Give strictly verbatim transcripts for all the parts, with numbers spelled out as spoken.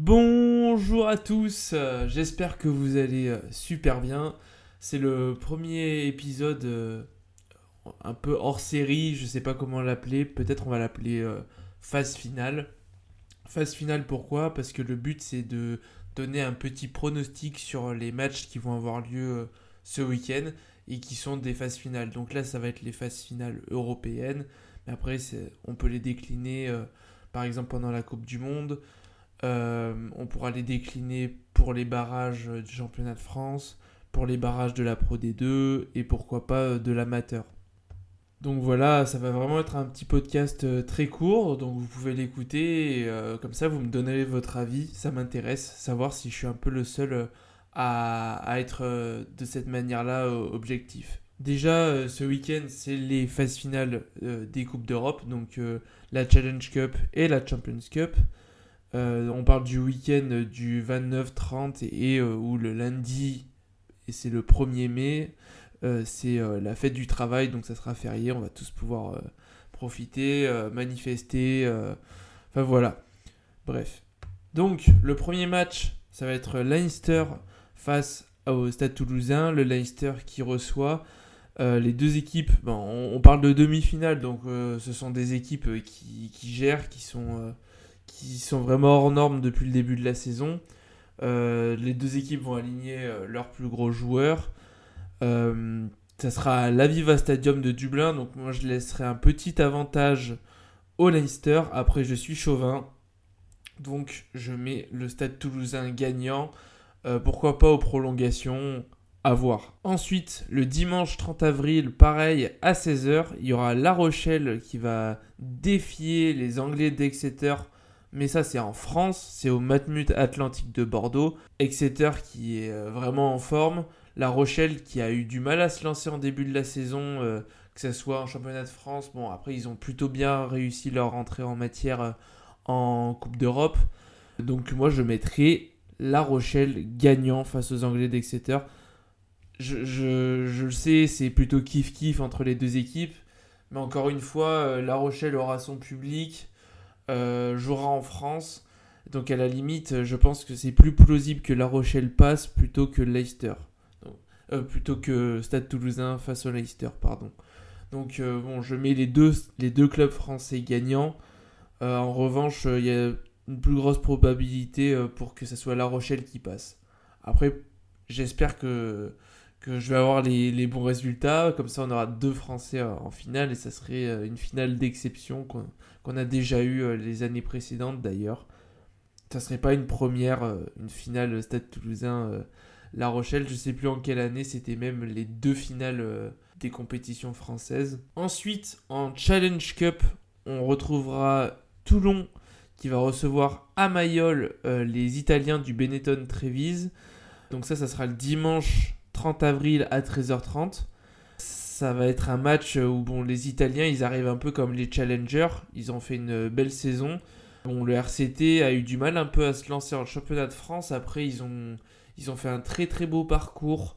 Bonjour à tous, j'espère que vous allez super bien. C'est le premier épisode un peu hors série, je sais pas comment l'appeler, peut-être on va l'appeler phase finale. Phase finale pourquoi ? Parce que le but c'est de donner un petit pronostic sur les matchs qui vont avoir lieu ce week-end et qui sont des phases finales. Donc là ça va être les phases finales européennes, mais après c'est, on peut les décliner par exemple pendant la Coupe du Monde. Euh, on pourra les décliner pour les barrages du championnat de France, pour les barrages de la Pro D deux et pourquoi pas de l'amateur. Donc voilà, ça va vraiment être un petit podcast très court, donc vous pouvez l'écouter et euh, comme ça vous me donnez votre avis, ça m'intéresse, savoir si je suis un peu le seul à, à être euh, de cette manière-là euh, objectif. Déjà euh, ce week-end c'est les phases finales euh, des Coupes d'Europe, donc euh, la Challenge Cup et la Champions Cup. Euh, on parle du week-end du vingt-neuf trente et euh, où le lundi, et c'est le premier mai, euh, c'est euh, la fête du travail, donc ça sera férié, on va tous pouvoir euh, profiter, euh, manifester, euh, enfin voilà, bref. Donc le premier match, ça va être Leinster face au Stade Toulousain, le Leinster qui reçoit euh, les deux équipes, bon, on, on parle de demi-finale, donc euh, ce sont des équipes qui, qui gèrent, qui sont... Euh, qui sont vraiment hors normes depuis le début de la saison. Euh, les deux équipes vont aligner euh, leurs plus gros joueurs. Euh, ça sera à l'Aviva Stadium de Dublin, donc moi je laisserai un petit avantage au Leinster. Après je suis chauvin, donc je mets le Stade Toulousain gagnant. Euh, pourquoi pas aux prolongations, à voir. Ensuite, le dimanche trente avril, pareil, à seize heures, il y aura La Rochelle qui va défier les Anglais d'Exeter. Mais ça c'est en France, c'est au Matmut Atlantique de Bordeaux. Exeter qui est vraiment en forme. La Rochelle qui a eu du mal à se lancer en début de la saison, euh, que ce soit en championnat de France. Bon, après ils ont plutôt bien réussi leur entrée en matière euh, en Coupe d'Europe. Donc moi je mettrai La Rochelle gagnant face aux Anglais d'Exeter. Je, je, je le sais, c'est plutôt kiff-kiff entre les deux équipes. Mais encore une fois, euh, La Rochelle aura son public. Euh, jouera en France, donc à la limite je pense que c'est plus plausible que La Rochelle passe plutôt que Leicester donc, euh, plutôt que Stade Toulousain face au Leicester pardon. Donc euh, bon, je mets les deux, les deux clubs français gagnants. Euh, en revanche il y a une plus grosse probabilité euh, pour que ce soit La Rochelle qui passe. Après j'espère que, que je vais avoir les, les bons résultats, comme ça on aura deux Français euh, en finale et ça serait euh, une finale d'exception quoi. On a déjà eu les années précédentes d'ailleurs. Ça serait pas une première, une finale Stade Toulousain La Rochelle, je sais plus en quelle année, c'était même les deux finales des compétitions françaises. Ensuite, en Challenge Cup, on retrouvera Toulon qui va recevoir à Mayol les Italiens du Benetton-Trévise. Donc ça, ça sera le dimanche trente avril à treize heures trente. Ça va être un match où bon, les Italiens ils arrivent un peu comme les challengers, ils ont fait une belle saison. Bon, le R C T a eu du mal un peu à se lancer en championnat de France, après ils ont, ils ont fait un très très beau parcours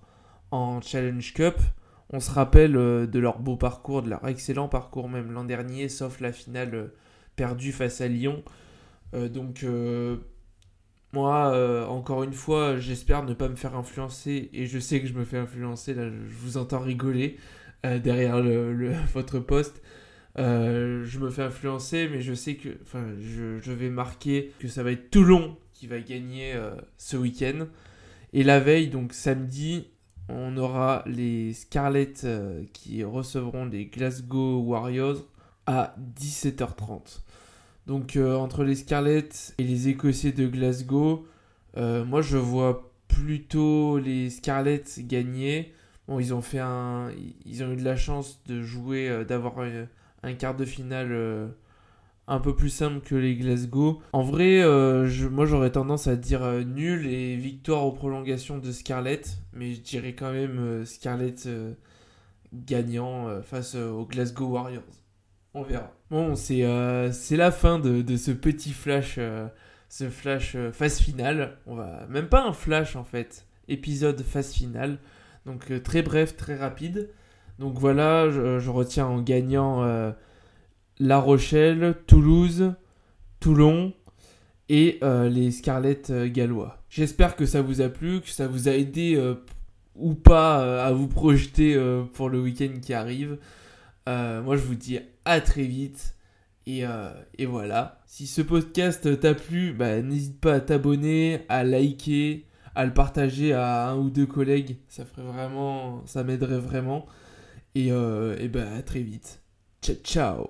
en Challenge Cup. On se rappelle de leur beau parcours, de leur excellent parcours même l'an dernier, sauf la finale perdue face à Lyon. Euh, donc euh, moi euh, encore une fois j'espère ne pas me faire influencer, et je sais que je me fais influencer, là je vous entends rigoler. Euh, derrière le, le, votre poste, euh, je me fais influencer, mais je sais que, enfin, je, je vais marquer que ça va être Toulon qui va gagner euh, ce week-end. Et la veille, donc samedi, on aura les Scarlets euh, qui recevront les Glasgow Warriors à dix-sept heures trente. Donc euh, entre les Scarlets et les Écossais de Glasgow, euh, moi je vois plutôt les Scarlets gagner. Bon, ils ont fait un, ils ont eu de la chance de jouer, euh, d'avoir une, un quart de finale euh, un peu plus simple que les Glasgow. En vrai, euh, je, moi j'aurais tendance à dire euh, nul et victoire aux prolongations de Scarlett, mais je dirais quand même euh, Scarlett euh, gagnant euh, face euh, aux Glasgow Warriors. On verra. Bon, c'est, euh, c'est la fin de, de ce petit flash, euh, ce flash euh, phase finale. On va même pas un flash en fait, épisode phase finale. Donc euh, très bref, très rapide. Donc voilà, je, je retiens en gagnant euh, La Rochelle, Toulouse, Toulon et euh, les Scarlets gallois. J'espère que ça vous a plu, que ça vous a aidé euh, ou pas euh, à vous projeter euh, pour le week-end qui arrive. Euh, moi, je vous dis à très vite. Et, euh, et voilà. Si ce podcast t'a plu, bah, n'hésite pas à t'abonner, à liker, à le partager à un ou deux collègues. Ça ferait vraiment, ça m'aiderait vraiment. Et, euh, et bah, à très vite. Ciao, ciao.